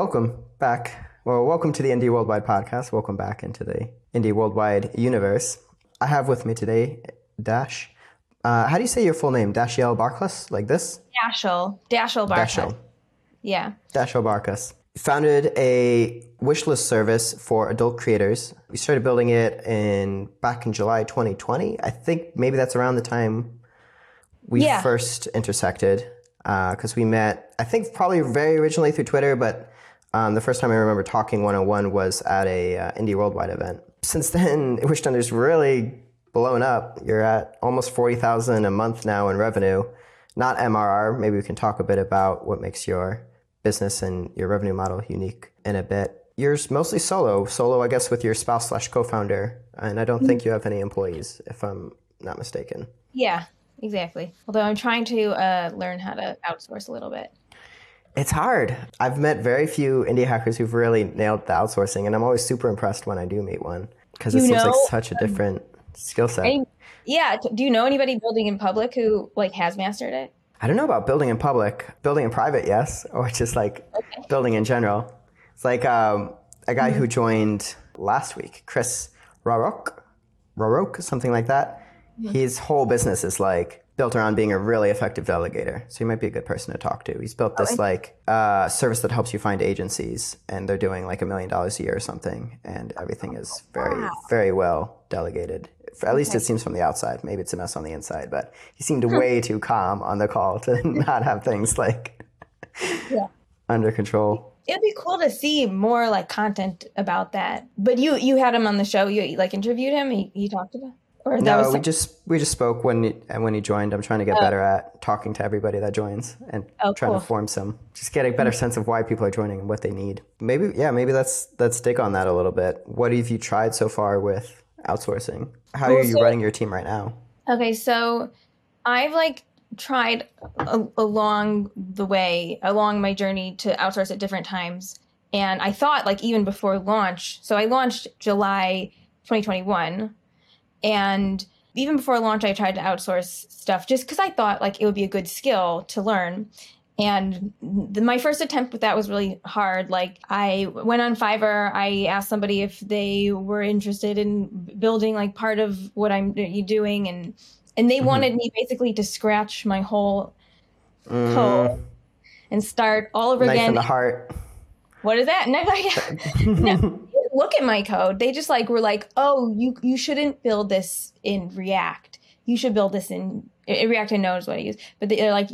welcome back. Well, welcome to the Indie Worldwide podcast. Welcome back into the Indie Worldwide universe. I have with me today Dash. How do you say your full name? Dashiell Barkas, like this? Dashiell Barkas. Yeah. Dashiell Barkas. Founded a wishlist service for adult creators. We started building it back in July 2020. I think maybe that's around the time we first intersected, because we met, I think, probably very originally through Twitter, but the first time I remember talking one-on-one was at a Indie Worldwide event. Since then, Wishtender's really blown up. You're at almost 40,000 a month now in revenue, not MRR. Maybe we can talk a bit about what makes your business and your revenue model unique in a bit. You're mostly solo, I guess, with your spouse / co-founder. And I don't think you have any employees, if I'm not mistaken. Yeah, exactly. Although I'm trying to learn how to outsource a little bit. It's hard. I've met very few indie hackers who've really nailed the outsourcing. And I'm always super impressed when I do meet one, because it seems like such a different skill set. Yeah. Do you know anybody building in public who has mastered it? I don't know about building in public. Building in private, yes, or just building in general. It's a guy who joined last week, Chris Rarok, something like that. Mm-hmm. His whole business is built around being a really effective delegator. So he might be a good person to talk to. He's built this service that helps you find agencies, and they're doing $1 million a year or something, and everything is very, very well delegated. At least it seems from the outside. Maybe it's a mess on the inside, but he seemed way too calm on the call to not have things under control. It'd be cool to see more content about that. But you had him on the show. You interviewed him. He talked about. Or that no, was we just spoke when he joined. I'm trying to get better at talking to everybody that joins and to form just get a better sense of why people are joining and what they need. Maybe let's dig on that a little bit. What have you tried so far with outsourcing? How are you running your team right now? Okay, so I've tried along my journey to outsource at different times, and I thought even before launch. So I launched July 2021, and even before launch, I tried to outsource stuff just because I thought it would be a good skill to learn. And my first attempt with that was really hard. I went on Fiverr. I asked somebody if they were interested in building part of what I'm doing, and they wanted me basically to scratch my whole code and start all over again. Knife in the heart. What is that? No. Look at my code. They just were oh, you shouldn't build this in React. You should build this in React and Node is what I use. But they're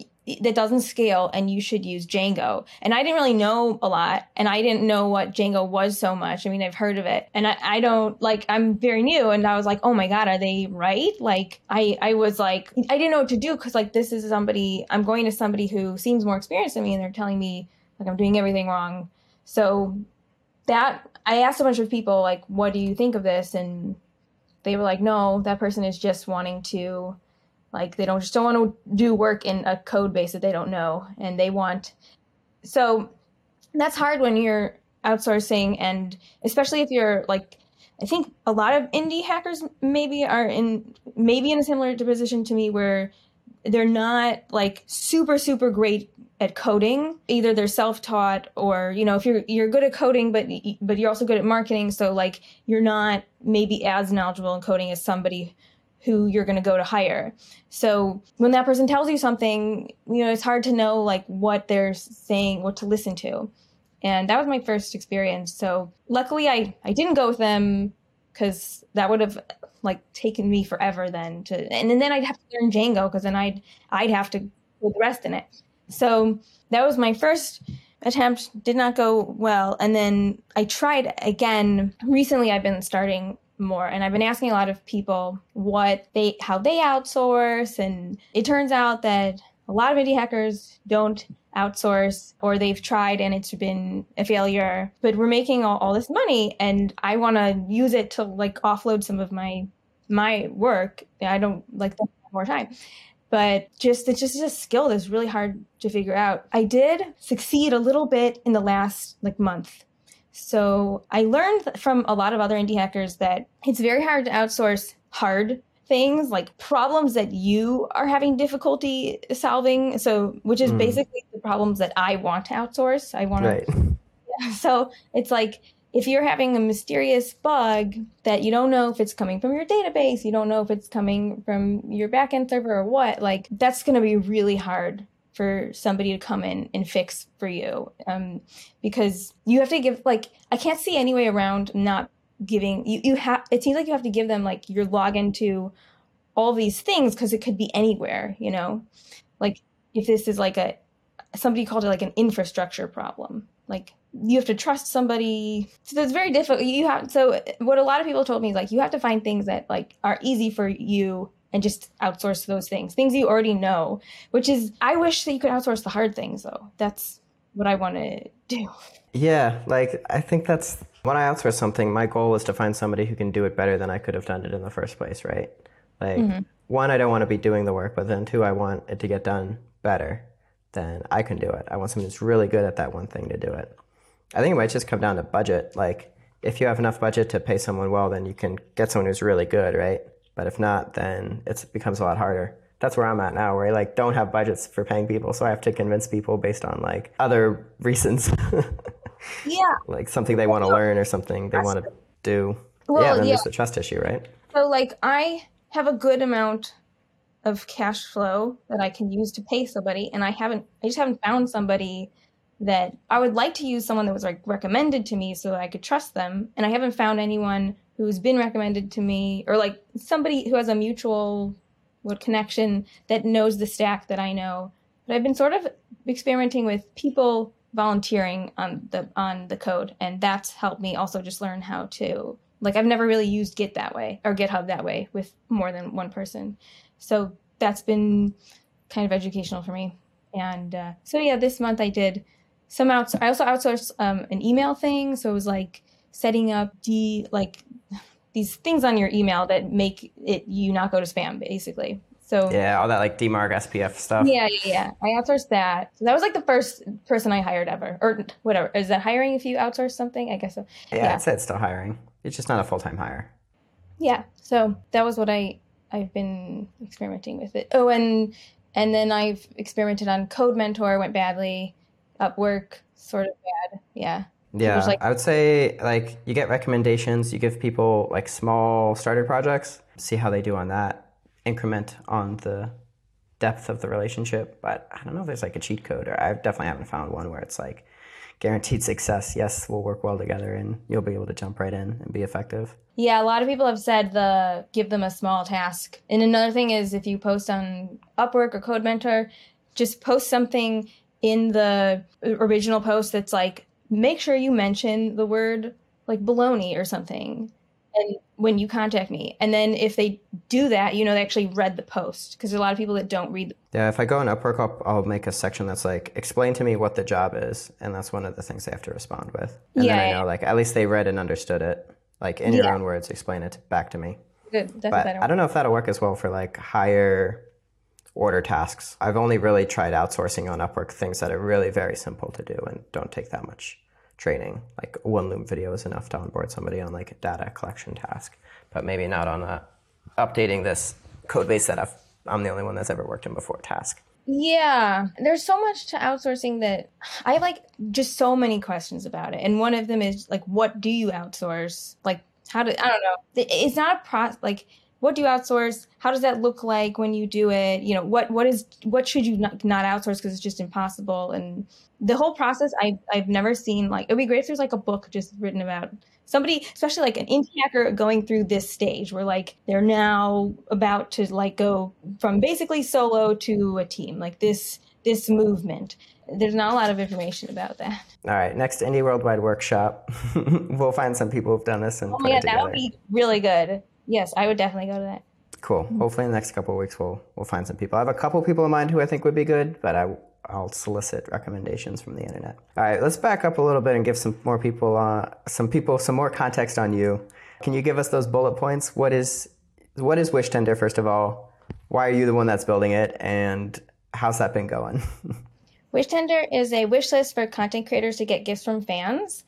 that doesn't scale, and you should use Django. And I didn't really know a lot, and I didn't know what Django was so much. I mean, I've heard of it, and I don't, I'm very new, and I was oh my God, are they right? I was I didn't know what to do, because this is somebody, I'm going to somebody who seems more experienced than me, and they're telling me I'm doing everything wrong. So that, I asked a bunch of people, what do you think of this? And they were no, that person is just wanting to, they don't want to do work in a code base that they don't know, and they want. So that's hard when you're outsourcing, and especially if you're I think a lot of indie hackers maybe are in a similar position to me, where they're not super, super great at coding. Either they're self-taught, or, if you're good at coding, but you're also good at marketing. So you're not maybe as knowledgeable in coding as somebody who you're going to go to hire. So when that person tells you something, it's hard to know what they're saying, what to listen to. And that was my first experience. So luckily I didn't go with them, because that would have taken me forever then and then I'd have to learn Django, because then I'd have to put the rest in it. So that was my first attempt, did not go well. And then I tried again. Recently I've been starting more, and I've been asking a lot of people how they outsource, and it turns out that a lot of indie hackers don't outsource, or they've tried and it's been a failure. But we're making all this money, and I want to use it to offload some of my work. I don't more time, but it's just a skill that's really hard to figure out. I did succeed a little bit in the last month. So I learned from a lot of other indie hackers that it's very hard to outsource hard things, problems that you are having difficulty solving. So, which is basically the problems that I want to outsource. I want to So it's like, if you're having a mysterious bug that you don't know if it's coming from your database, you don't know if it's coming from your backend server or what, like that's going to be really hard for somebody to come in and fix for you. Because you have to give, like, I can't see any way around not giving, it seems like you have to give them like your login to all these things because it could be anywhere, you know? Like if this is like somebody called it like an infrastructure problem, like you have to trust somebody. So it's very difficult. So what a lot of people told me is like, you have to find things that like are easy for you and just outsource those things you already know, which is, I wish that you could outsource the hard things though. That's what I want to do. Yeah. Like I think that's when I outsource something, my goal is to find somebody who can do it better than I could have done it in the first place. Right. Like one, I don't want to be doing the work, but then two, I want it to get done better than I can do it. I want someone who's really good at that one thing to do it. I think it might just come down to budget. Like, if you have enough budget to pay someone well, then you can get someone who's really good, right? But if not, then it becomes a lot harder. That's where I'm at now, where I like don't have budgets for paying people, so I have to convince people based on like other reasons. Yeah. Like something they want to learn or something they want to do. Well, yeah, and then there's the trust issue, right? So like I have a good amount of cash flow that I can use to pay somebody, and I just haven't found somebody that I would like to use someone that was like recommended to me so that I could trust them. And I haven't found anyone who's been recommended to me or like somebody who has a mutual connection that knows the stack that I know. But I've been sort of experimenting with people volunteering on the code. And that's helped me also just learn how to, like, I've never really used Git that way or GitHub that way with more than one person. So that's been kind of educational for me. And this month I did some outsourcing. I also outsourced an email thing. So it was like setting up these things on your email that make it you not go to spam, basically. So yeah, all that like DMARC, SPF stuff. Yeah. I outsourced that. So that was like the first person I hired ever, or whatever. Is that hiring if you outsource something? I guess so. Yeah. I'd say it's still hiring. It's just not a full-time hire. Yeah. So that was what I've been experimenting with it. Oh, and then I've experimented on CodeMentor, went badly. Upwork, sort of bad. Yeah. Like, I would say like you get recommendations, you give people like small starter projects, see how they do on that, increment on the depth of the relationship. But I don't know if there's like a cheat code, or I definitely haven't found one where it's like guaranteed success. Yes, we'll work well together and you'll be able to jump right in and be effective. Yeah, a lot of people have said give them a small task. And another thing is if you post on Upwork or CodeMentor, just post something in the original post that's like, make sure you mention the word like baloney or something and when you contact me. And then if they do that, you know, they actually read the post, because there are a lot of people that don't read. Yeah, if I go on Upwork, I'll make a section that's like, explain to me what the job is. And that's one of the things they have to respond with. And then I know like at least they read and understood it. Like in your own words, explain it back to me. Good. That's better. I don't know if that'll work as well for like higher order tasks. I've only really tried outsourcing on Upwork things that are really very simple to do and don't take that much training. Like one Loom video is enough to onboard somebody on like a data collection task, but maybe not on updating this code base that I'm the only one that's ever worked in before task. Yeah, there's so much to outsourcing that I have like just so many questions about it. And one of them is like, what do you outsource? Like I don't know. It's not a process. Like, what do you outsource? How does that look like when you do it? You know, what should you not outsource because it's just impossible? And the whole process, I've never seen, like, it'd be great if there's like a book just written about somebody, especially like an indie hacker going through this stage where like they're now about to like go from basically solo to a team, like this movement. There's not a lot of information about that. All right, next Indie Worldwide workshop. We'll find some people who've done this and put it together. That would be really good. Yes, I would definitely go to that. Cool. Hopefully in the next couple of weeks we'll find some people. I have a couple people in mind who I think would be good, but I'll solicit recommendations from the internet. All right, let's back up a little bit and give some more context on you. Can you give us those bullet points? What is Wishtender, first of all? Why are you the one that's building it, and how's that been going? Wishtender is a wish list for content creators to get gifts from fans.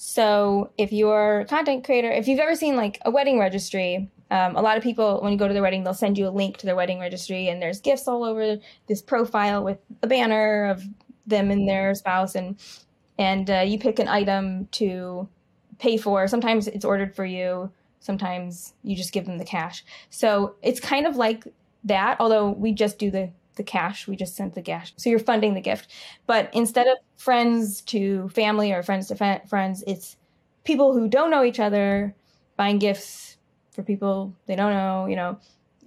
So if you're a content creator, if you've ever seen like a wedding registry, a lot of people, when you go to their wedding, they'll send you a link to their wedding registry, and there's gifts all over this profile with a banner of them and their spouse. And And you pick an item to pay for. Sometimes it's ordered for you. Sometimes you just give them the cash. So it's kind of like that, although we just do the cash. We just sent the cash. So you're funding the gift. But instead of friends to family or friends to friends, it's people who don't know each other buying gifts for people they don't know, you know,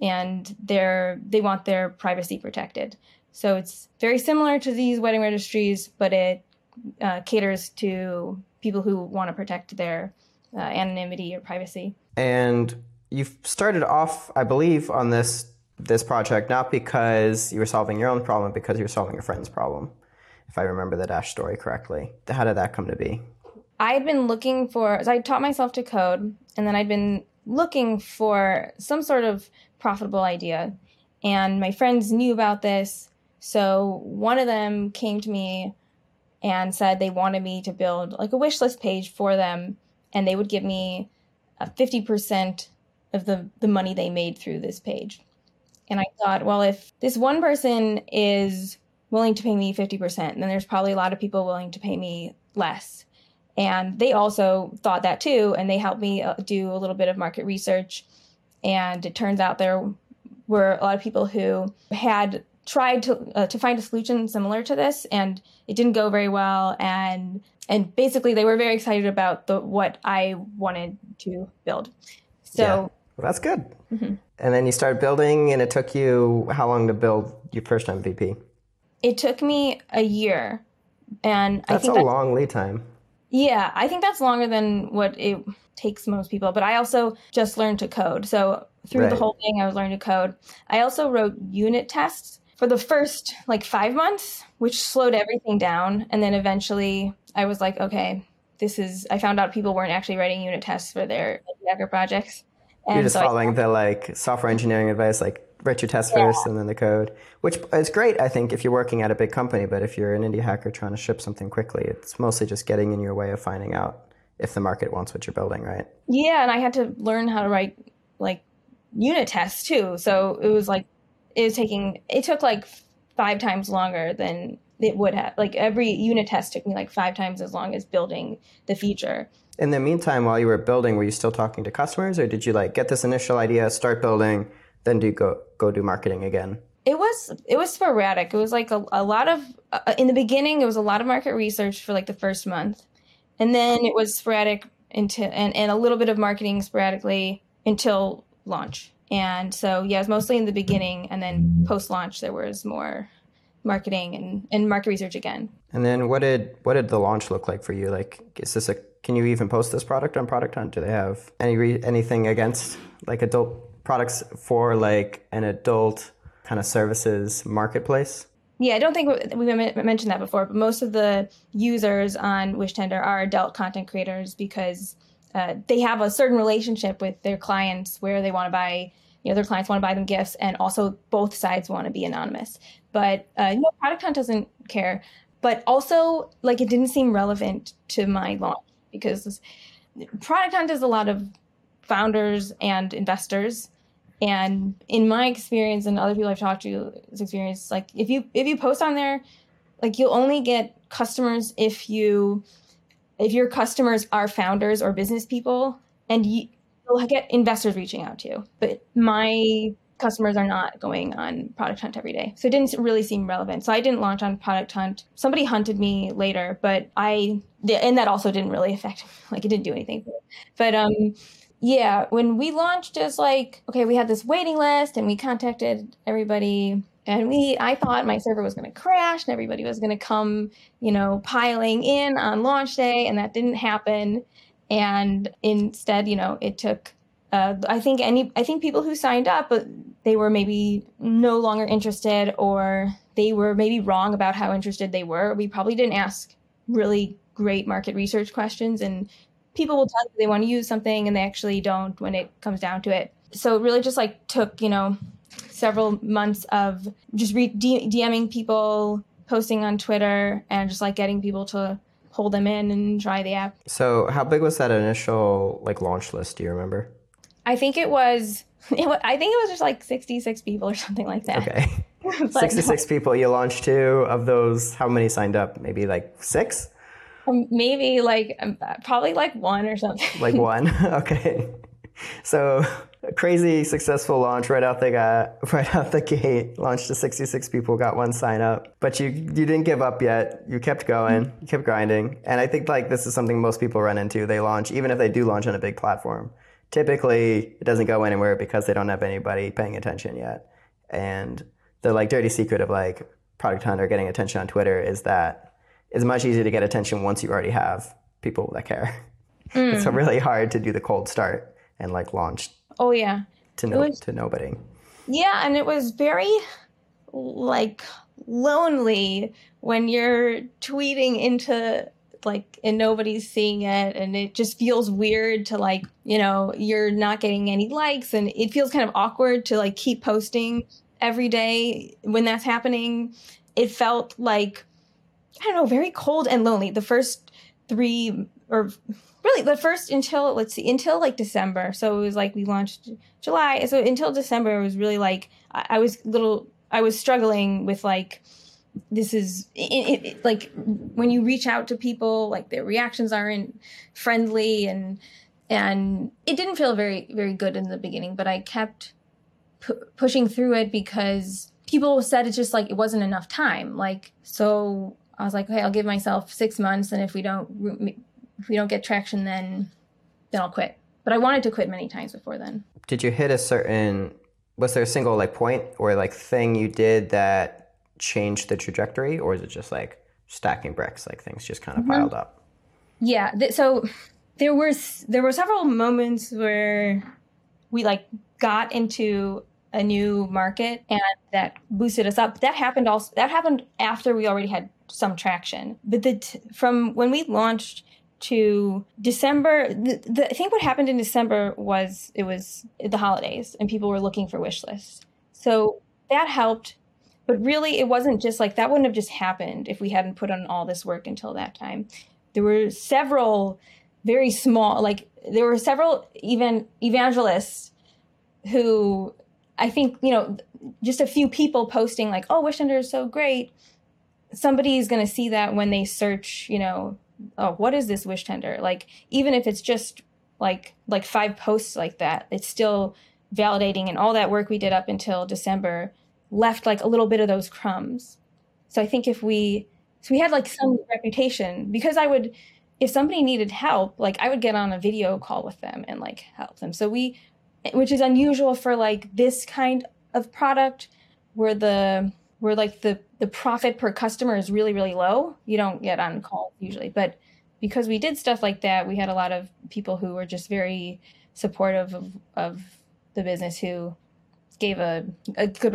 and they want their privacy protected. So it's very similar to these wedding registries, but it caters to people who want to protect their anonymity or privacy. And you've started off, I believe, on this project, not because you were solving your own problem, because you were solving a friend's problem, if I remember the Dash story correctly. How did that come to be? I had been looking for, so I taught myself to code, and then I'd been looking for some sort of profitable idea. And my friends knew about this. So one of them came to me and said they wanted me to build like a wish list page for them, and they would give me 50% of the money they made through this page. And I thought, well, if this one person is willing to pay me 50%, then there's probably a lot of people willing to pay me less. And they also thought that too, and they helped me do a little bit of market research. And it turns out there were a lot of people who had tried to find a solution similar to this, and it didn't go very well. And basically, they were very excited about what I wanted to build. So yeah. Well, that's good. Mm-hmm. And then you started building, and it took you how long to build your first MVP? It took me a year, and that's a long lead time. Yeah, I think that's longer than what it takes most people. But I also just learned to code, so through the whole thing, I was learning to code. I also wrote unit tests for the first 5 months, which slowed everything down. And then eventually I was like, okay, I found out people weren't actually writing unit tests for their Docker projects. And you're just following the software engineering advice, write your test first and then the code, which is great, I think, if you're working at a big company. But if you're an indie hacker trying to ship something quickly, it's mostly just getting in your way of finding out if the market wants what you're building, right? Yeah. And I had to learn how to write unit tests too. So it was it took 5 times longer than it would have. Every unit test took me 5 times as long as building the feature. In the meantime, while you were building, were you still talking to customers, or did you get this initial idea, start building, then go do marketing again? It was sporadic. It was a lot of, in the beginning, it was a lot of market research for the first month. And then it was sporadic and a little bit of marketing sporadically until launch. And so, yeah, it was mostly in the beginning, and then post-launch there was more marketing and market research again. And then what did the launch look like for you? Can you even post this product on Product Hunt? Do they have anything against adult products for an adult kind of services marketplace? Yeah, I don't think we mentioned that before, but most of the users on Wishtender are adult content creators because they have a certain relationship with their clients where they want to buy, their clients want to buy them gifts, and also both sides want to be anonymous. But Product Hunt doesn't care. But also, it didn't seem relevant to my launch, because Product Hunt is a lot of founders and investors. And in my experience and other people I've talked to's experience, if you post on there, you'll only get customers if your customers are founders or business people, and you'll get investors reaching out to you. But my customers are not going on Product Hunt every day. So it didn't really seem relevant. So I didn't launch on Product Hunt. Somebody hunted me later, but and that also didn't really affect me. It didn't do anything for me. But yeah, when we launched, it's okay, we had this waiting list and we contacted everybody, and I thought my server was going to crash and everybody was going to come, piling in on launch day, and that didn't happen. And instead, it took I think people who signed up, but they were maybe no longer interested, or they were maybe wrong about how interested they were. We probably didn't ask really great market research questions, and people will tell you they want to use something and they actually don't when it comes down to it. So it really just took, several months of just DMing people, posting on Twitter, and just getting people to pull them in and try the app. So how big was that initial launch list? Do you remember? I think it was just 66 people or something like that. Okay. 66 people you launched to. Of those, how many signed up? Maybe 6? Maybe like probably like one or something. Like one. Okay. So a crazy successful launch right out the gate, launched to 66 people, got one sign up, but you didn't give up yet. You kept going, you kept grinding. And I think like this is something most people run into. They launch, even if they do launch on a big platform, typically it doesn't go anywhere because they don't have anybody paying attention yet. And the like dirty secret of like Product Hunt or getting attention on Twitter is that it's much easier to get attention once you already have people that care. Mm. It's really hard to do the cold start and like launch. Oh yeah. To nobody. Yeah, and it was very like lonely when you're tweeting into like and nobody's seeing it, and it just feels weird to like, you know, you're not getting any likes, and it feels kind of awkward to like keep posting every day when that's happening. It felt like, I don't know, very cold and lonely. The first three, or really the first until like December. So it was like we launched July. So until December, it was really like I was struggling with like, this is it, like when you reach out to people, like their reactions aren't friendly, and it didn't feel very, very good in the beginning, but I kept pushing through it because people said it's just like, it wasn't enough time. Like, so I was like, okay, I'll give myself 6 months. And if we don't get traction, then I'll quit. But I wanted to quit many times before then. Did you hit a certain, was there a single like point or like thing you did that change the trajectory, or is it just like stacking bricks, like things just kind of piled up? Yeah, so there were several moments where we like got into a new market and that boosted us up. That happened after we already had some traction. But from when we launched to December, I think what happened in December was it was the holidays and people were looking for wish lists. So that helped. But really, it wasn't just like that wouldn't have just happened if we hadn't put on all this work until that time. There were several very small, like there were several even evangelists who I think, you know, just a few people posting like, oh, Wishtender is so great. Somebody's going to see that when they search, you know, oh, what is this Wishtender? Like, even if it's just like 5 posts like that, it's still validating. And all that work we did up until December left like a little bit of those crumbs. So I think we had like some reputation, because if somebody needed help, like I would get on a video call with them and like help them. So which is unusual for like this kind of product where the profit per customer is really, really low. You don't get on call usually, but because we did stuff like that, we had a lot of people who were just very supportive of the business, who gave a good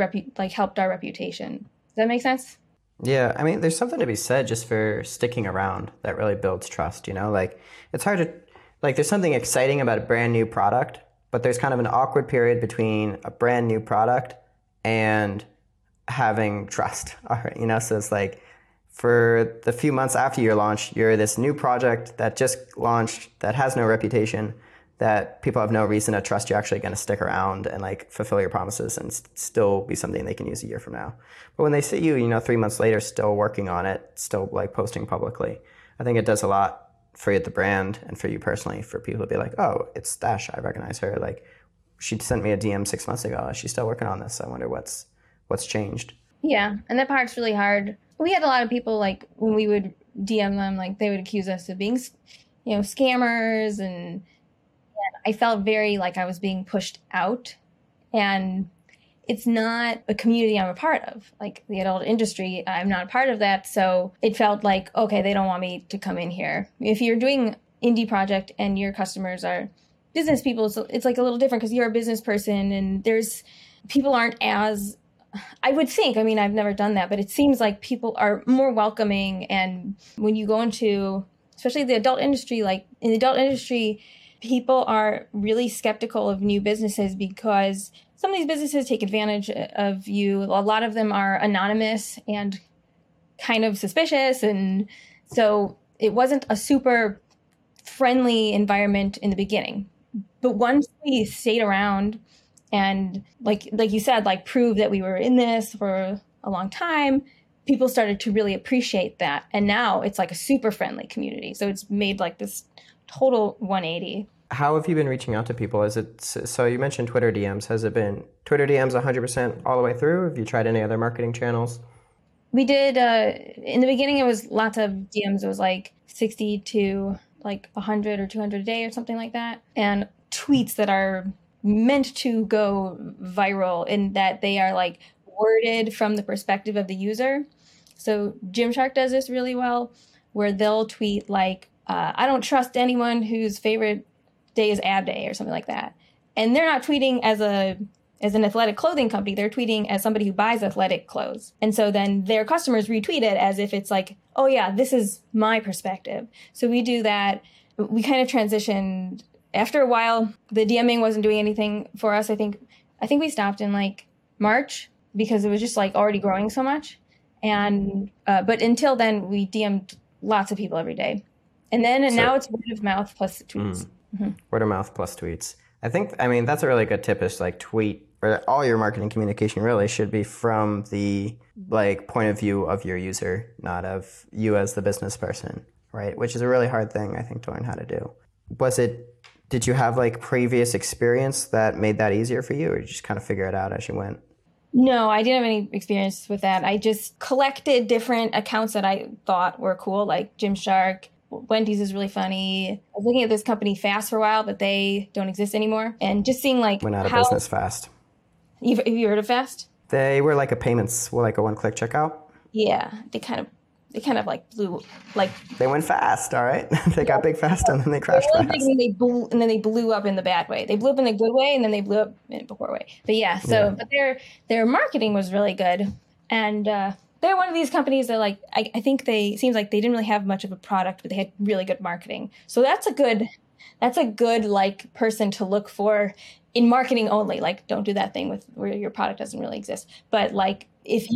helped our reputation. Does that make sense? Yeah, I mean, there's something to be said just for sticking around. That really builds trust, you know? Like, it's hard to, like, there's something exciting about a brand new product, but there's kind of an awkward period between a brand new product and having trust, you know? So it's like, for the few months after your launch, you're this new project that just launched, that has no reputation, that people have no reason to trust you're actually going to stick around and like fulfill your promises and still be something they can use a year from now. But when they see you, you know, 3 months later, still working on it, still like posting publicly, I think it does a lot for the brand and for you personally, for people to be like, oh, it's Dash. I recognize her. Like, she sent me a DM 6 months ago. She's still working on this. I wonder what's changed. Yeah. And that part's really hard. We had a lot of people, like when we would DM them, like they would accuse us of being, you know, scammers, and I felt very like I was being pushed out, and it's not a community I'm a part of. Like the adult industry, I'm not a part of that. So it felt like, okay, they don't want me to come in here. If you're doing indie project and your customers are business people, so it's like a little different because you're a business person, and there's people aren't as, I would think, I mean, I've never done that, but it seems like people are more welcoming. And when you go into, especially the adult industry, like in the adult industry, people are really skeptical of new businesses because some of these businesses take advantage of you. A lot of them are anonymous and kind of suspicious. And so it wasn't a super friendly environment in the beginning. But once we stayed around and like you said, like proved that we were in this for a long time, people started to really appreciate that. And now it's like a super friendly community. So it's made like this total 180. How have you been reaching out to people? Is it, so you mentioned Twitter DMs. Has it been Twitter DMs 100% all the way through? Have you tried any other marketing channels? We did, in the beginning, it was lots of DMs. It was like 60 to like 100 or 200 a day or something like that. And tweets that are meant to go viral in that they are like worded from the perspective of the user. So Gymshark does this really well, where they'll tweet like, I don't trust anyone whose favorite day is ab day or something like that. And they're not tweeting as an athletic clothing company. They're tweeting as somebody who buys athletic clothes. And so then their customers retweet it as if it's like, oh yeah, this is my perspective. So we do that. We kind of transitioned. After a while, the DMing wasn't doing anything for us. I think we stopped in like March because it was just like already growing so much. And but until then, we DM'd lots of people every day. And now it's word of mouth plus tweets. Mm-hmm. Word of mouth plus tweets. I mean, that's a really good tip is like tweet, or all your marketing communication really should be from the like point of view of your user, not of you as the business person, right? Which is a really hard thing, I think, to learn how to do. Did you have like previous experience that made that easier for you, or did you just kind of figure it out as you went? No, I didn't have any experience with that. I just collected different accounts that I thought were cool, like Gymshark. Wendy's is really funny. I was looking at this company Fast for a while, but they don't exist anymore. And just seeing like went out of business Fast. Have you heard of Fast? They were like a payments, like a one-click checkout. Yeah, they kind of like blew, like they went fast. All right, they got big fast, and then they crashed fast. And then they blew up in the bad way. They blew up in a good way, and then they blew up in a poor way. But yeah, but their marketing was really good, and. They're one of these companies that, like, I think seems like they didn't really have much of a product, but they had really good marketing. So that's a good like person to look for in marketing only. Like, don't do that thing with where your product doesn't really exist. But like, if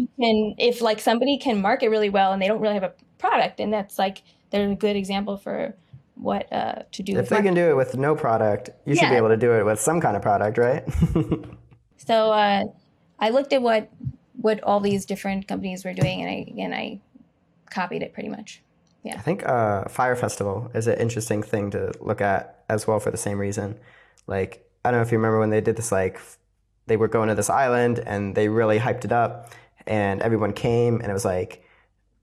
like somebody can market really well and they don't really have a product, and that's like they're a good example for what to do. If they can do it with no product, you should be able to do it with some kind of product, right? So I looked at what all these different companies were doing, and I copied it pretty much. Yeah. I think Fire Festival is an interesting thing to look at as well for the same reason. Like, I don't know if you remember when they did this, like they were going to this island and they really hyped it up and everyone came and it was like,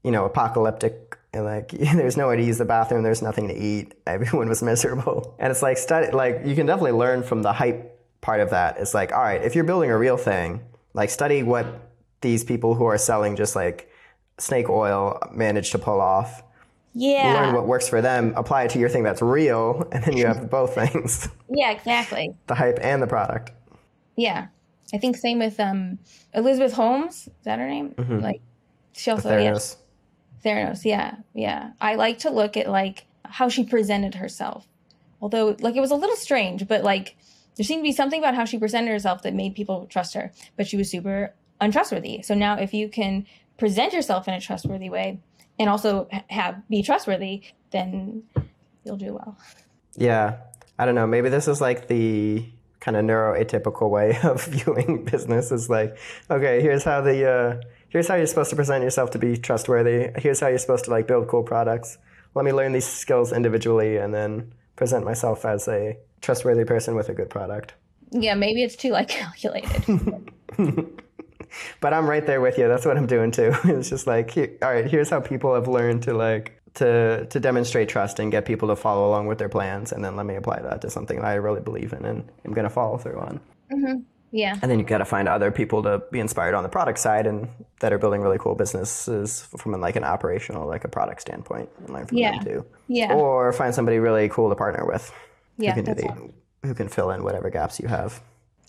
you know, apocalyptic and like there's nowhere to use the bathroom, there's nothing to eat, everyone was miserable. And it's like you can definitely learn from the hype part of that. It's like, all right, if you're building a real thing, like study what these people who are selling just like snake oil manage to pull off. Yeah. Learn what works for them, apply it to your thing that's real, and then you have both things. Yeah, exactly. The hype and the product. Yeah. I think same with Elizabeth Holmes. Is that her name? Mm-hmm. Like, she also... Theranos. Yeah. Theranos, yeah. Yeah. I like to look at like how she presented herself. Although like it was a little strange, but like there seemed to be something about how she presented herself that made people trust her. But she was super... untrustworthy. So now if you can present yourself in a trustworthy way and also be trustworthy, then you'll do well. Yeah. I don't know. Maybe this is like the kind of neuroatypical way of viewing business is like, okay, here's how you're supposed to present yourself to be trustworthy. Here's how you're supposed to like build cool products. Let me learn these skills individually and then present myself as a trustworthy person with a good product. Yeah. Maybe it's too like calculated. But I'm right there with you. That's what I'm doing too. It's just like, all right, here's how people have learned to like to demonstrate trust and get people to follow along with their plans, and then let me apply that to something that I really believe in and I'm going to follow through on. Mm-hmm. Yeah. And then you got to find other people to be inspired on the product side and that are building really cool businesses from like an operational, like a product standpoint, and learn from them too. Yeah. Or find somebody really cool to partner with. Yeah. Who can fill in whatever gaps you have.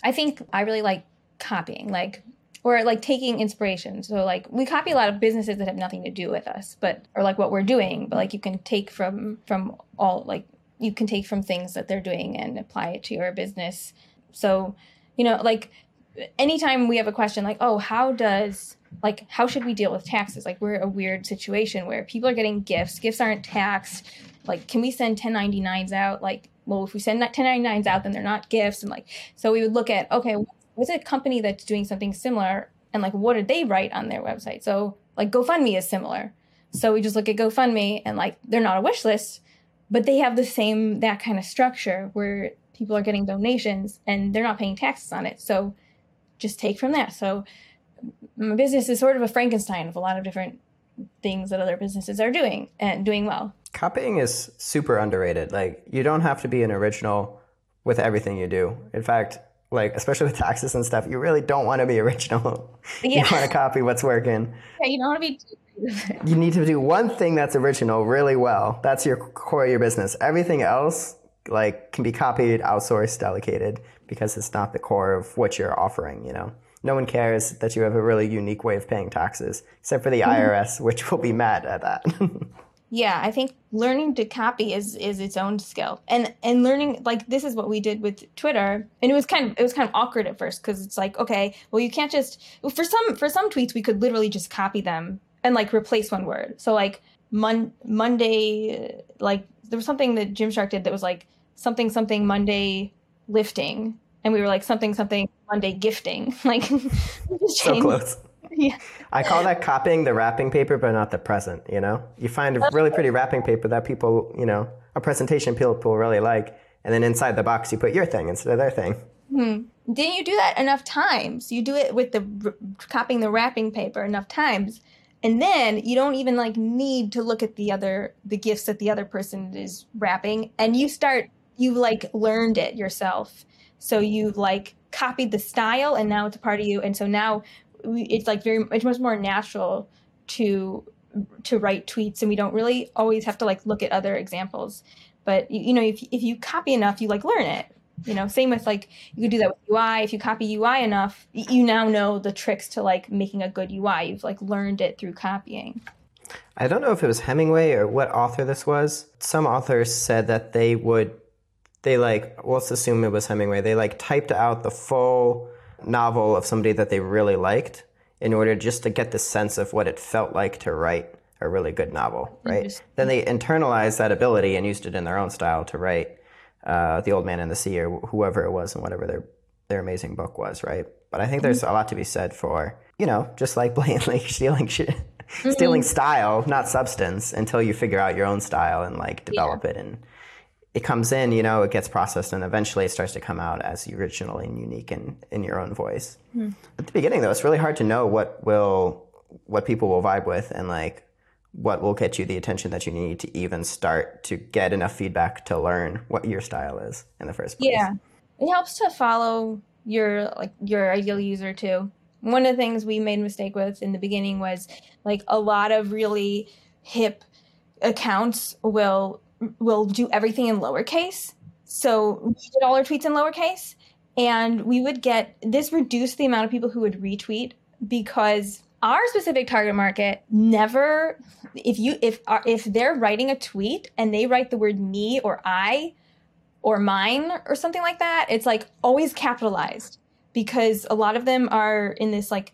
I think I really like copying, like. Or like taking inspiration. So like we copy a lot of businesses that have nothing to do with us, but or like what we're doing. But like you can take from all, like you can take from things that they're doing and apply it to your business. So, you know, like anytime we have a question like, oh, how should we deal with taxes? Like we're a weird situation where people are getting gifts. Gifts aren't taxed. Like, can we send 1099s out? Like, well, if we send 1099s out, then they're not gifts. And like, so we would look at, okay, what's a company that's doing something similar, and like what did they write on their website? So Like GoFundMe is similar. So we just look at GoFundMe and like they're not a wish list, but they have the same, that kind of structure where people are getting donations and they're not paying taxes on it. So just take from that. So my business is sort of a Frankenstein of a lot of different things that other businesses are doing and doing well. Copying is super underrated. Like you don't have to be an original with everything you do. In fact, like, especially with taxes and stuff, you really don't want to be original. Yeah. You want to copy what's working. Yeah, you don't want to be too creative. You need to do one thing that's original really well. That's your core of your business. Everything else, like, can be copied, outsourced, delegated, because it's not the core of what you're offering, you know? No one cares that you have a really unique way of paying taxes, except for the IRS, which will be mad at that. Yeah, I think learning to copy is its own skill. And learning, like, this is what we did with Twitter. And it was kind of awkward at first, because it's like, okay, well, you can't just, for some tweets, we could literally just copy them and like replace one word. So like Monday, like there was something that Gymshark did that was like something, something Monday lifting. And we were like something, something Monday gifting. Like so close. Yeah. I call that copying the wrapping paper, but not the present, you know? You find a really pretty wrapping paper that people, you know, a presentation people really like, and then inside the box you put your thing instead of their thing. Mm-hmm. Didn't you do that enough times? You do it with the copying the wrapping paper enough times, and then you don't even like need to look at the gifts that the other person is wrapping, and you like learned it yourself. So you like copied the style, and now it's a part of you, and so now it's like it's much more natural to write tweets, and we don't really always have to like look at other examples. But you know, if you copy enough, you like learn it. You know, same with like you could do that with UI. If you copy UI enough, you now know the tricks to like making a good UI. You've like learned it through copying. I don't know if it was Hemingway or what author this was. Some authors said that let's assume it was Hemingway. They like typed out the full novel of somebody that they really liked in order just to get the sense of what it felt like to write a really good novel, right? Then they internalized that ability and used it in their own style to write The Old Man and the Sea or whoever it was and whatever their amazing book was, right? But I think there's a lot to be said for, you know, just like blatantly stealing shit, stealing style, not substance, until you figure out your own style and like develop it. And it comes in, you know, it gets processed, and eventually it starts to come out as original and unique and in your own voice. Mm. At the beginning, though, it's really hard to know what people will vibe with and, like, what will get you the attention that you need to even start to get enough feedback to learn what your style is in the first place. Yeah. It helps to follow your ideal user, too. One of the things we made a mistake with in the beginning was, like, a lot of really hip accounts will do everything in lowercase. So we did all our tweets in lowercase, and we would get, this reduced the amount of people who would retweet, because our specific target market never, if they're writing a tweet and they write the word me or I or mine or something like that, it's like always capitalized, because a lot of them are in this like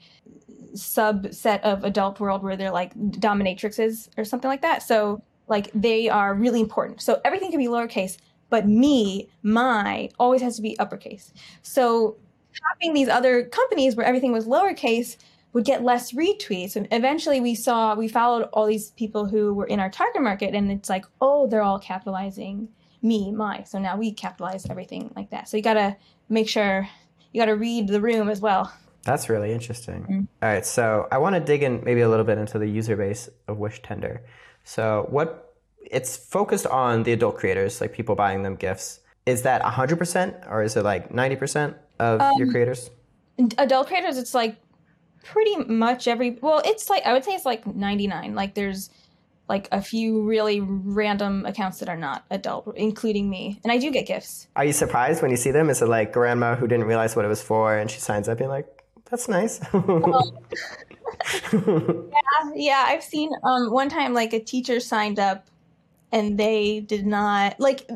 subset of adult world where they're like dominatrixes or something like that. So like they are really important. So everything can be lowercase, but me, my, always has to be uppercase. So copying these other companies where everything was lowercase would get less retweets. And eventually we followed all these people who were in our target market, and it's like, oh, they're all capitalizing me, my. So now we capitalize everything like that. So you got to make sure, you got to read the room as well. That's really interesting. Mm-hmm. All right. So I want to dig in maybe a little bit into the user base of Wishtender. So it's focused on the adult creators, like people buying them gifts. Is that 100% or is it like 90% of your creators? Adult creators, it's like pretty much it's like, I would say it's like 99. Like there's like a few really random accounts that are not adult, including me. And I do get gifts. Are you surprised when you see them? Is it like grandma who didn't realize what it was for and she signs up and you're like, that's nice. Yeah, I've seen one time like a teacher signed up and they did not like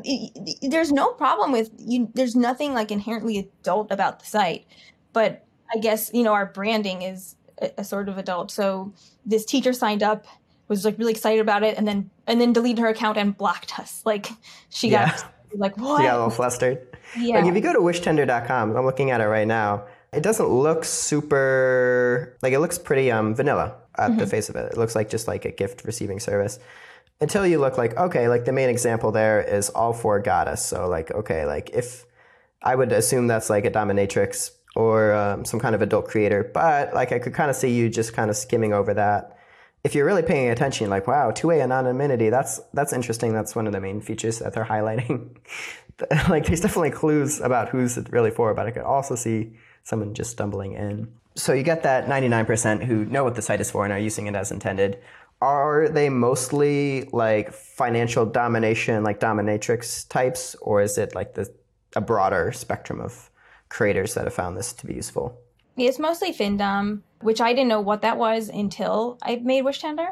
there's no problem with you. There's nothing like inherently adult about the site. But I guess, you know, our branding is a sort of adult. So this teacher signed up, was like really excited about it, and then deleted her account and blocked us. Like she got like, what? She got a little flustered. Yeah. Like if you go to wishtender.com, I'm looking at it right now. It doesn't look super, like, it looks pretty vanilla at the face of it. It looks like just like a gift receiving service. Until you look like, okay, like the main example there is all for Goddess. So like, okay, like if I would assume that's like a dominatrix or some kind of adult creator, but like I could kind of see you just kind of skimming over that. If you're really paying attention, like, wow, two-way anonymity, that's interesting. That's one of the main features that they're highlighting. Like there's definitely clues about who's it really for, but I could also see someone just stumbling in. So you get that 99% who know what the site is for and are using it as intended. Are they mostly like financial domination, like dominatrix types, or is it like a broader spectrum of creators that have found this to be useful? It's mostly FINDOM, which I didn't know what that was until I made Wishtender,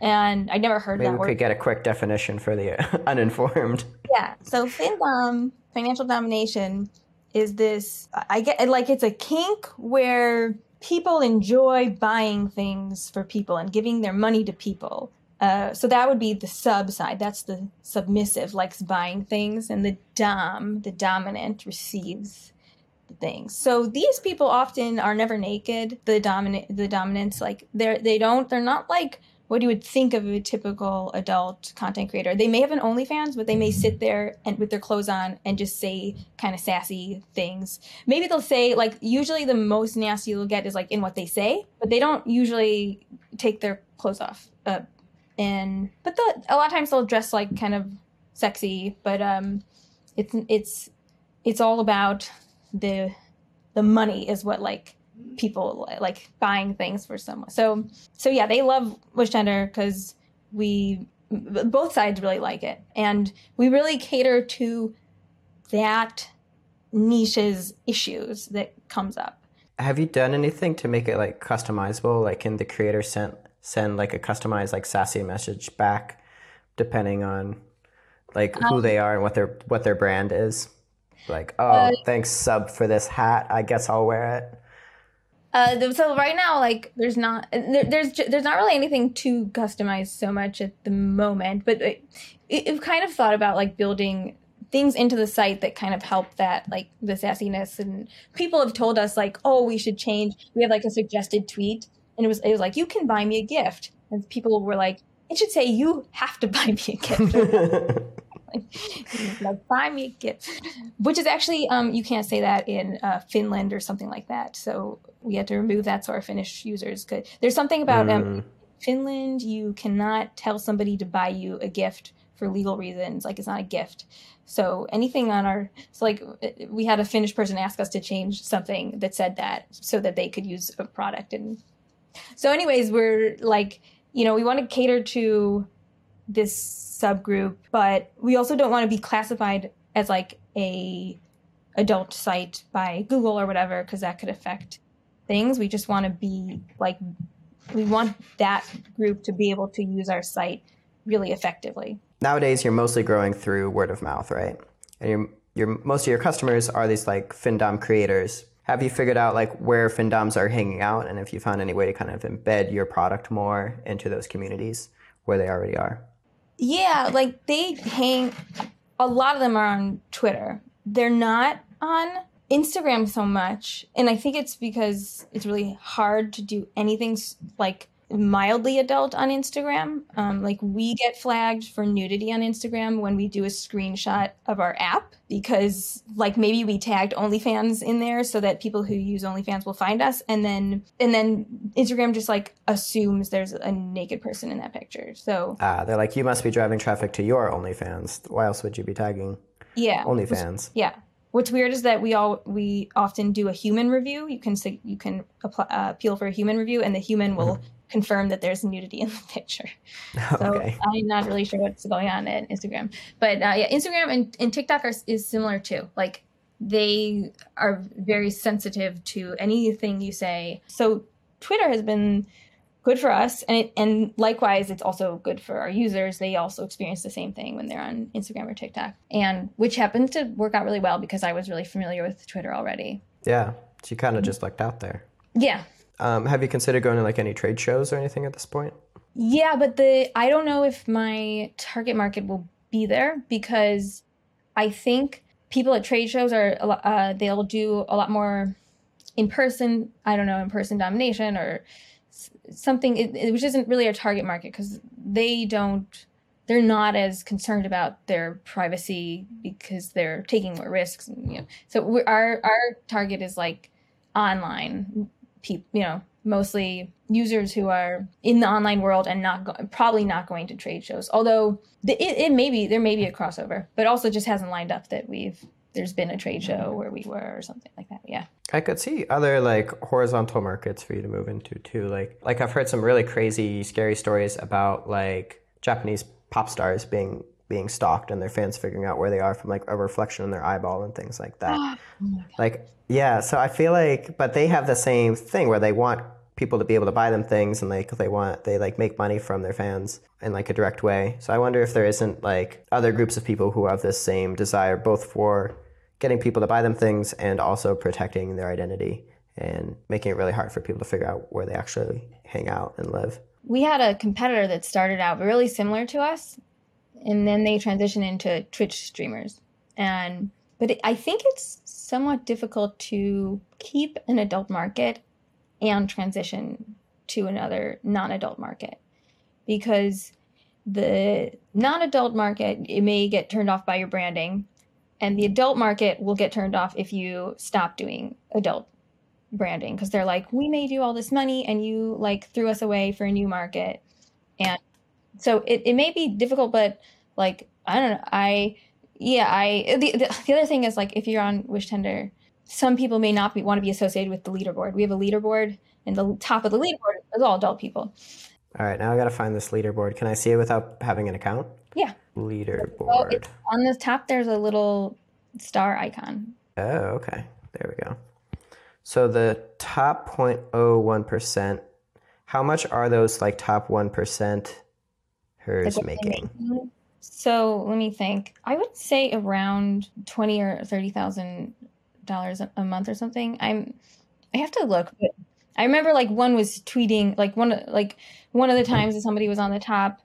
and I never heard that word. Maybe we could get a quick definition for the uninformed. Yeah, so FINDOM, financial domination, is this, I get like it's a kink where people enjoy buying things for people and giving their money to people. So that would be the sub side. That's the submissive, likes buying things. And the dom, the dominant, receives the things. So these people often are never naked. The dominants, like they're not like what you would think of a typical adult content creator. They may have an OnlyFans, but they may sit there and with their clothes on and just say kind of sassy things. Maybe they'll say, like, usually the most nasty you'll get is like in what they say, but they don't usually take their clothes off. A lot of times they'll dress like kind of sexy, but it's all about the money is what like people like buying things for someone. So yeah, they love Wishtender because both sides really like it. And we really cater to that niche's issues that comes up. Have you done anything to make it like customizable? Like can the creator send like a customized like sassy message back depending on like who they are and what their brand is? Like, oh, thanks sub for this hat. I guess I'll wear it. So right now, like, there's not really anything to customize so much at the moment, but I've kind of thought about like building things into the site that kind of help that, like the sassiness. And people have told us like, oh, we should change. We have like a suggested tweet, and it was like, you can buy me a gift, and people were like, it should say you have to buy me a gift. Like, buy me a gift, which is actually you can't say that in Finland or something like that. So we had to remove that so our Finnish users could. There's something about Finland, you cannot tell somebody to buy you a gift for legal reasons. Like it's not a gift. So anything on like we had a Finnish person ask us to change something that said that so that they could use a product. And so, anyways, we're like, you know, we want to cater to this subgroup, but we also don't want to be classified as like a adult site by Google or whatever, because that could affect things. We just want to be like, we want that group to be able to use our site really effectively. Nowadays, you're mostly growing through word of mouth, right? And most of your customers are these like FINDOM creators. Have you figured out like where FINDOMs are hanging out, and if you found any way to kind of embed your product more into those communities where they already are? Yeah, like a lot of them are on Twitter. They're not on Instagram so much. And I think it's because it's really hard to do anything like mildly adult on Instagram. Like we get flagged for nudity on Instagram when we do a screenshot of our app, because like maybe we tagged OnlyFans in there so that people who use OnlyFans will find us. And then Instagram just like assumes there's a naked person in that picture. So they're like, you must be driving traffic to your OnlyFans. Why else would you be tagging OnlyFans? Yeah. What's weird is that we often do a human review. You can appeal for a human review, and the human will confirm that there's nudity in the picture. So okay. I'm not really sure what's going on at Instagram. But yeah, Instagram and TikTok is similar too. Like they are very sensitive to anything you say. So Twitter has been good for us. And likewise, it's also good for our users. They also experience the same thing when they're on Instagram or TikTok, and which happens to work out really well because I was really familiar with Twitter already. Yeah. So you kind of just lucked out there. Yeah. Have you considered going to like any trade shows or anything at this point? Yeah, but I don't know if my target market will be there, because I think people at trade shows they'll do a lot more in-person, I don't know, in-person domination or something, which isn't really our target market because they don't, they're not as concerned about their privacy because they're taking more risks. And, you know, so our target is like online people, you know, mostly users who are in the online world and not probably not going to trade shows. Although it may be, there may be a crossover, but also just hasn't lined up that there's been a trade show where we were or something like that. Yeah. I could see other like horizontal markets for you to move into too. Like I've heard some really crazy, scary stories about like Japanese pop stars being stalked and their fans figuring out where they are from like a reflection in their eyeball and things like that. Oh like, yeah. So I feel like, but they have the same thing where they want people to be able to buy them things and like they like make money from their fans in like a direct way. So I wonder if there isn't like other groups of people who have this same desire, both for getting people to buy them things and also protecting their identity and making it really hard for people to figure out where they actually hang out and live. We had a competitor that started out really similar to us, and then they transitioned into Twitch streamers. But I think it's somewhat difficult to keep an adult market and transition to another non-adult market, because the non-adult market, it may get turned off by your branding, and the adult market will get turned off if you stop doing adult branding, because they're like, we made you all this money and you like threw us away for a new market. And so it may be difficult, but like, I don't know. The other thing is like, if you're on Wishtender, some people may not want to be associated with the leaderboard. We have a leaderboard, and the top of the leaderboard is all adult people. All right, now I got to find this leaderboard. Can I see it without having an account? Yeah. Leaderboard. So on the top, there's a little star icon. Oh, okay. There we go. So the top 0.01%, how much are those like top 1% making? So let me think. I would say around $20,000 or $30,000 a month or something. I have to look. But I remember like one was tweeting, one of the times that somebody was on the top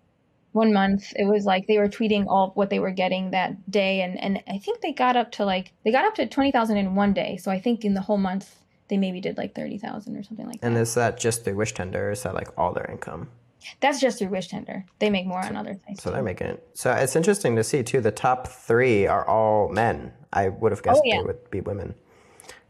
1 month, it was like they were tweeting all what they were getting that day. And I think they got up to $20,000 in one day. So I think in the whole month, they maybe did like 30,000 or something like that. And is that just through Wishtender, or is that like all their income? That's just through Wishtender. They make more on other things. So they're making it. So it's interesting to see, too, the top three are all men. I would have guessed they would be women.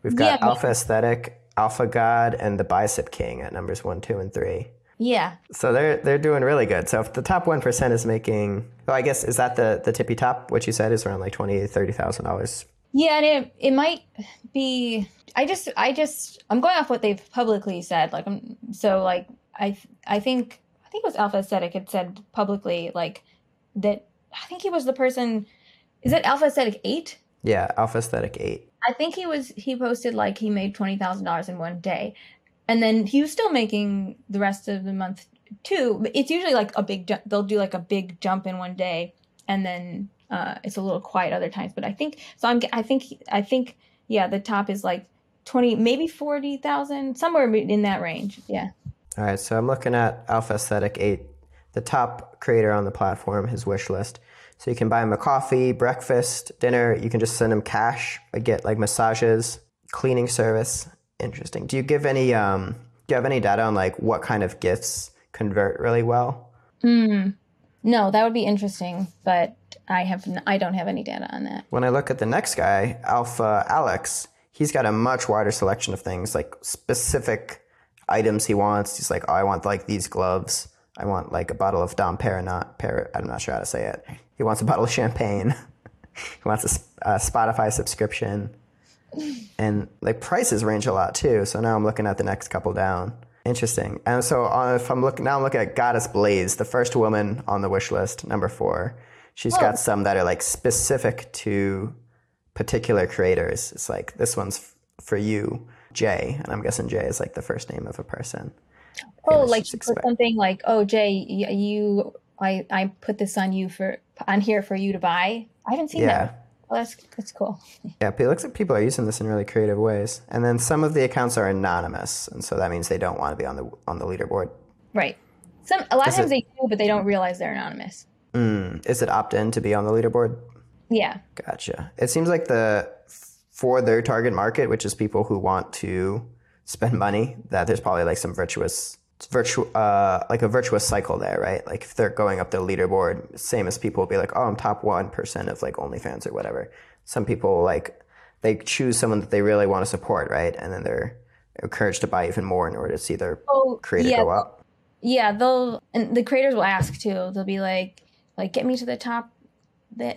We've got Alpha Aesthetic, Alpha God, and the Bicep King at numbers 1, 2, and 3. Yeah. So they're doing really good. So if the top 1% is making, I guess, is that the tippy top, which you said is around like $20,000, $30,000? Yeah, and it might be, I'm going off what they've publicly said. Like, I think it was Alpha Aesthetic had said publicly, like, that I think he was the person, is it Alpha Aesthetic 8? Yeah, Alpha Aesthetic 8. I think he posted like he made $20,000 in one day. And then he was still making the rest of the month too. But it's usually like a big jump. They'll do like a big jump in one day, and then it's a little quiet other times. But I think so. I think yeah, the top is like 20, maybe 40,000, somewhere in that range. Yeah. All right, so I'm looking at Alpha Aesthetic 8, the top creator on the platform, his wish list. So you can buy him a coffee, breakfast, dinner. You can just send him cash, get like massages, cleaning service. Interesting. Do you give any? Do you have any data on like what kind of gifts convert really well? No, that would be interesting, but I don't have any data on that. When I look at the next guy, Alpha Alex, he's got a much wider selection of things, like specific items he wants. He's like, oh, I want like these gloves. I want like a bottle of Dom Perignon. I'm not sure how to say it. He wants a bottle of champagne. He wants a Spotify subscription. And like prices range a lot too. So now I'm looking at the next couple down. Interesting. And so I'm looking at Goddess Blaze, the first woman on the wish list, number 4. She's got some that are like specific to particular creators. It's like, this one's for you, Jay. And I'm guessing Jay is like the first name of a person. Oh, like something like, oh, Jay, you, I put this on here for you to buy. I haven't seen that. Well, that's cool. Yeah, but it looks like people are using this in really creative ways. And then some of the accounts are anonymous, and so that means they don't want to be on the leaderboard. Right. A lot of times they do, but they don't realize they're anonymous. Is it opt-in to be on the leaderboard? Yeah. Gotcha. It seems like the for their target market, which is people who want to spend money, that there's probably like some virtuous cycle there, right? Like if they're going up the leaderboard, same as people will be like, oh, I'm top 1% of like OnlyFans or whatever. Some people like, they choose someone that they really want to support, right? And then they're encouraged to buy even more in order to see their creator go up. Yeah, and the creators will ask too. They'll be like get me to the top.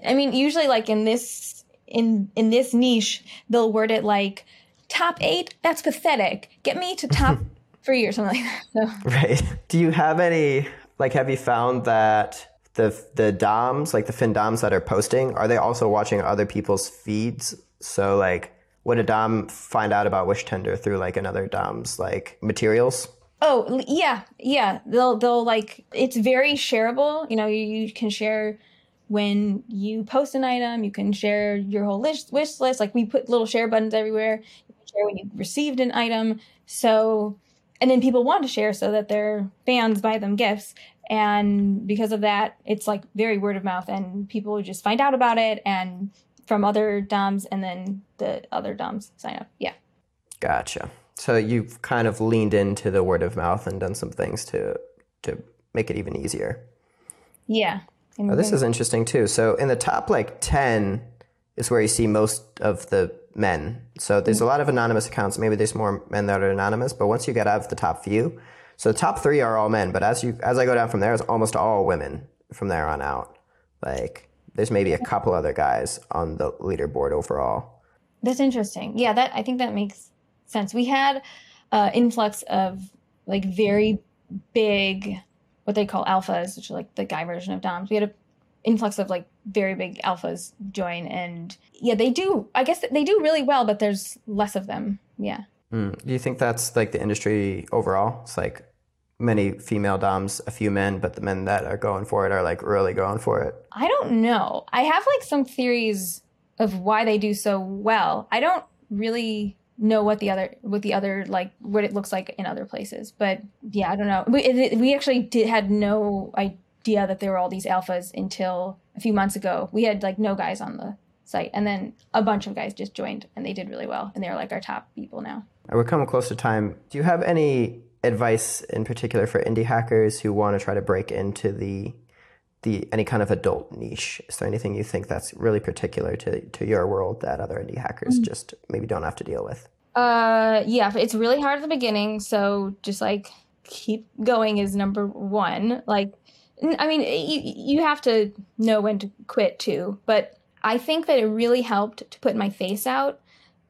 I mean, usually like in this niche, they'll word it like top 8. That's pathetic. Get me to top 3 or something like that. So. Right. Do you have any, like, have you found that the DOMs, like the FINDOMs that are posting, are they also watching other people's feeds? So like, would a DOM find out about Wishtender through like another DOM's like materials? Oh yeah, yeah. They'll like, it's very shareable. You know, you can share when you post an item. You can share your whole wish list. Like we put little share buttons everywhere. You can share when you received an item. So, and then people want to share so that their fans buy them gifts. And because of that, it's like very word of mouth, and people just find out about it and from other DOMs, and then the other DOMs sign up. Yeah. Gotcha. So you've kind of leaned into the word of mouth and done some things to make it even easier. Yeah. Oh, this is interesting too. So in the top like 10 is where you see most of the men. So there's a lot of anonymous accounts. Maybe there's more men that are anonymous, but once you get out of the top few, so the top 3 are all men, but as I go down from there, it's almost all women from there on out. Like there's maybe a couple other guys on the leaderboard overall. That's interesting. Yeah, I think that makes sense. We had influx of like very big, what they call alphas, which are like the guy version of DOMs. We had an influx of like very big alphas join, and yeah, they do. I guess they do really well, but there's less of them. Yeah. Do you think that's like the industry overall? It's like many female DOMs, a few men, but the men that are going for it are like really going for it. I don't know. I have like some theories of why they do so well. I don't really know what the other like what it looks like in other places, but yeah, I don't know. We actually had no idea that there were all these alphas until a few months ago. We had like no guys on the site, and then a bunch of guys just joined, and they did really well, and they're like our top people now. We're coming close to time. Do you have any advice in particular for indie hackers who want to try to break into the any kind of adult niche? Is there anything you think that's really particular to your world that other indie hackers just maybe don't have to deal with? Yeah, it's really hard at the beginning, so just like keep going is number one. Like, I mean, you have to know when to quit too, but I think that it really helped to put my face out.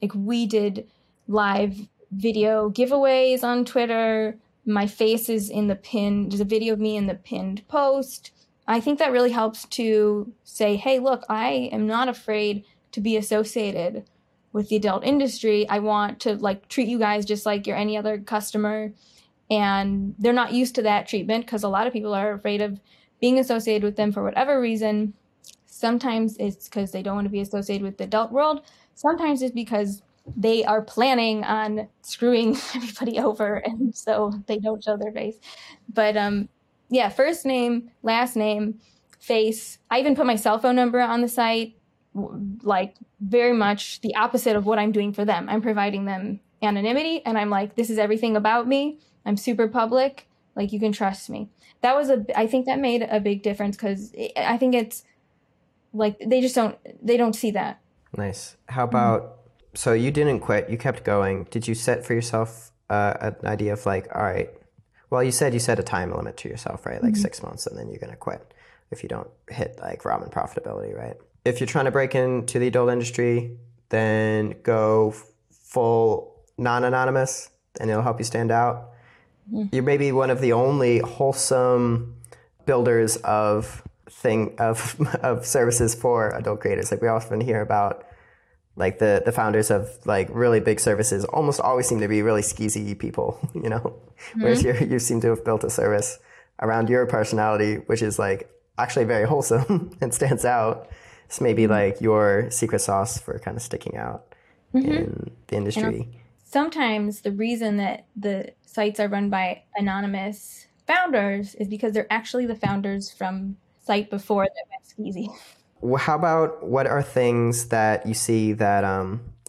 Like we did live video giveaways on Twitter. My face is in the pinned, there's a video of me in the pinned post. I think that really helps to say, hey, look, I am not afraid to be associated with the adult industry. I want to like treat you guys just like you're any other customer. And they're not used to that treatment because a lot of people are afraid of being associated with them for whatever reason. Sometimes it's because they don't want to be associated with the adult world. Sometimes it's because they are planning on screwing everybody over, and so they don't show their face. But yeah, first name, last name, face. I even put my cell phone number on the site, like very much the opposite of what I'm doing for them. I'm providing them anonymity, and I'm like, this is everything about me. I'm super public. Like, you can trust me. That was I think that made a big difference, because I think it's like they don't see that. Nice. How about so you didn't quit, you kept going. Did you set for yourself an idea of like, all right, well, you set a time limit to yourself, right? Like 6 months, and then you're going to quit if you don't hit like ramen profitability, right? If you're trying to break into the adult industry, then go full non-anonymous, and it'll help you stand out. Yeah. You're maybe one of the only wholesome builders of services for adult creators. Like we often hear about like the founders of like really big services almost always seem to be really skeezy people, you know, whereas you seem to have built a service around your personality, which is like actually very wholesome and stands out. It's maybe like your secret sauce for kind of sticking out in the industry. And sometimes the reason that the sites are run by anonymous founders is because they're actually the founders from site before that went skeezy. How about what are things that you see that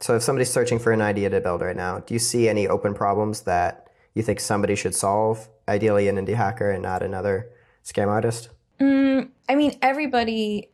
So if somebody's searching for an idea to build right now, do you see any open problems that you think somebody should solve, ideally an indie hacker and not another scam artist? I mean, everybody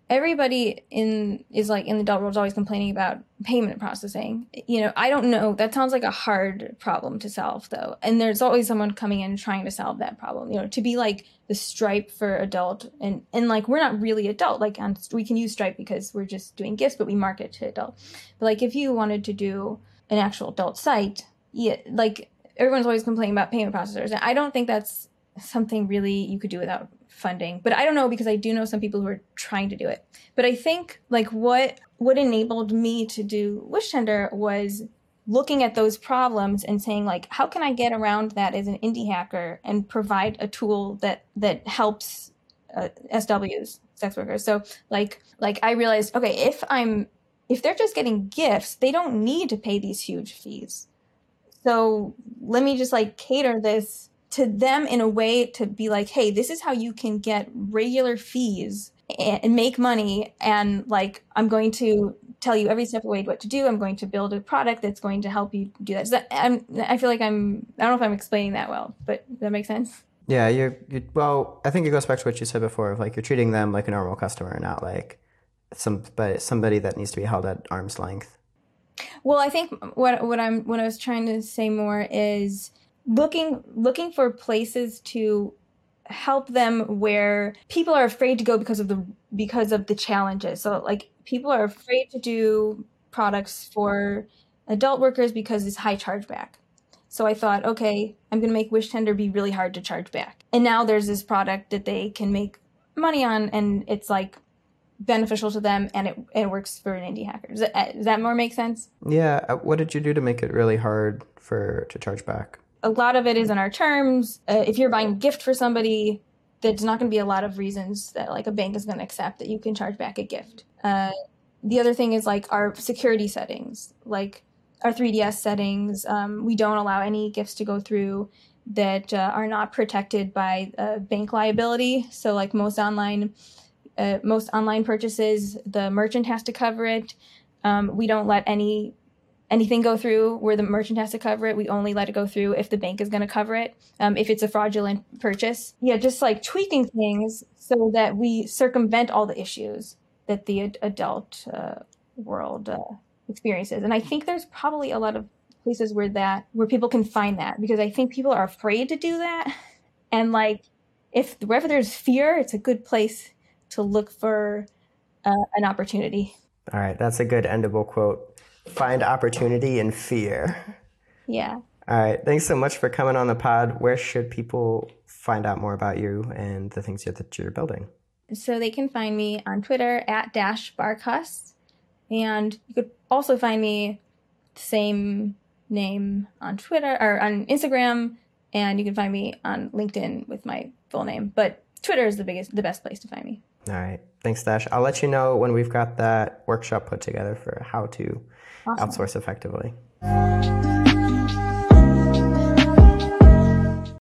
in the adult world is always complaining about payment processing. You know, I don't know. That sounds like a hard problem to solve, though. And there's always someone coming in trying to solve that problem. You know, to be like the Stripe for adult, and like we're not really adult. Like we can use Stripe because we're just doing gifts, but we market to adult. But like if you wanted to do an actual adult site, yeah, like everyone's always complaining about payment processors, and I don't think that's something really you could do without funding. But I don't know, because I do know some people who are trying to do it. But I think like what enabled me to do Wishtender was looking at those problems and saying, like, how can I get around that as an indie hacker and provide a tool that helps SWs, sex workers. So like I realized, okay, if they're just getting gifts, they don't need to pay these huge fees. So let me just like cater this to them in a way to be like, hey, this is how you can get regular fees and make money. And like, I'm going to tell you every step of the way what to do. I'm going to build a product that's going to help you do that. So that I feel like I don't know if I'm explaining that well, but does that make sense? Yeah, well, I think it goes back to what you said before, of like, you're treating them like a normal customer, not like somebody that needs to be held at arm's length. Well, I think what I was trying to say more is, looking for places to help them where people are afraid to go because of the challenges. So like people are afraid to do products for adult workers because it's high chargeback. So I thought, okay, I'm going to make Wishtender be really hard to charge back. And now there's this product that they can make money on, and it's like beneficial to them, and it works for an indie hacker. Does that more make sense? Yeah. What did you do to make it really hard to charge back? A lot of it is in our terms. If you're buying a gift for somebody, there's not going to be a lot of reasons that like a bank is going to accept that you can charge back a gift. The other thing is like our security settings, like our 3DS settings. We don't allow any gifts to go through that are not protected by bank liability. So like most online purchases, the merchant has to cover it. We don't let anything go through where the merchant has to cover it. We only let it go through if the bank is going to cover it, if it's a fraudulent purchase. Yeah, just like tweaking things so that we circumvent all the issues that the adult world experiences. And I think there's probably a lot of places where people can find that, because I think people are afraid to do that. And like wherever there's fear, it's a good place to look for an opportunity. All right, that's a good endable quote. Find opportunity in fear. Yeah. All right. Thanks so much for coming on the pod. Where should people find out more about you and the things that you're building? So they can find me on Twitter at Dash Barkas. And you could also find me the same name on Twitter or on Instagram. And you can find me on LinkedIn with my full name. But Twitter is the best place to find me. All right. Thanks, Dash. I'll let you know when we've got that workshop put together for how to outsource effectively.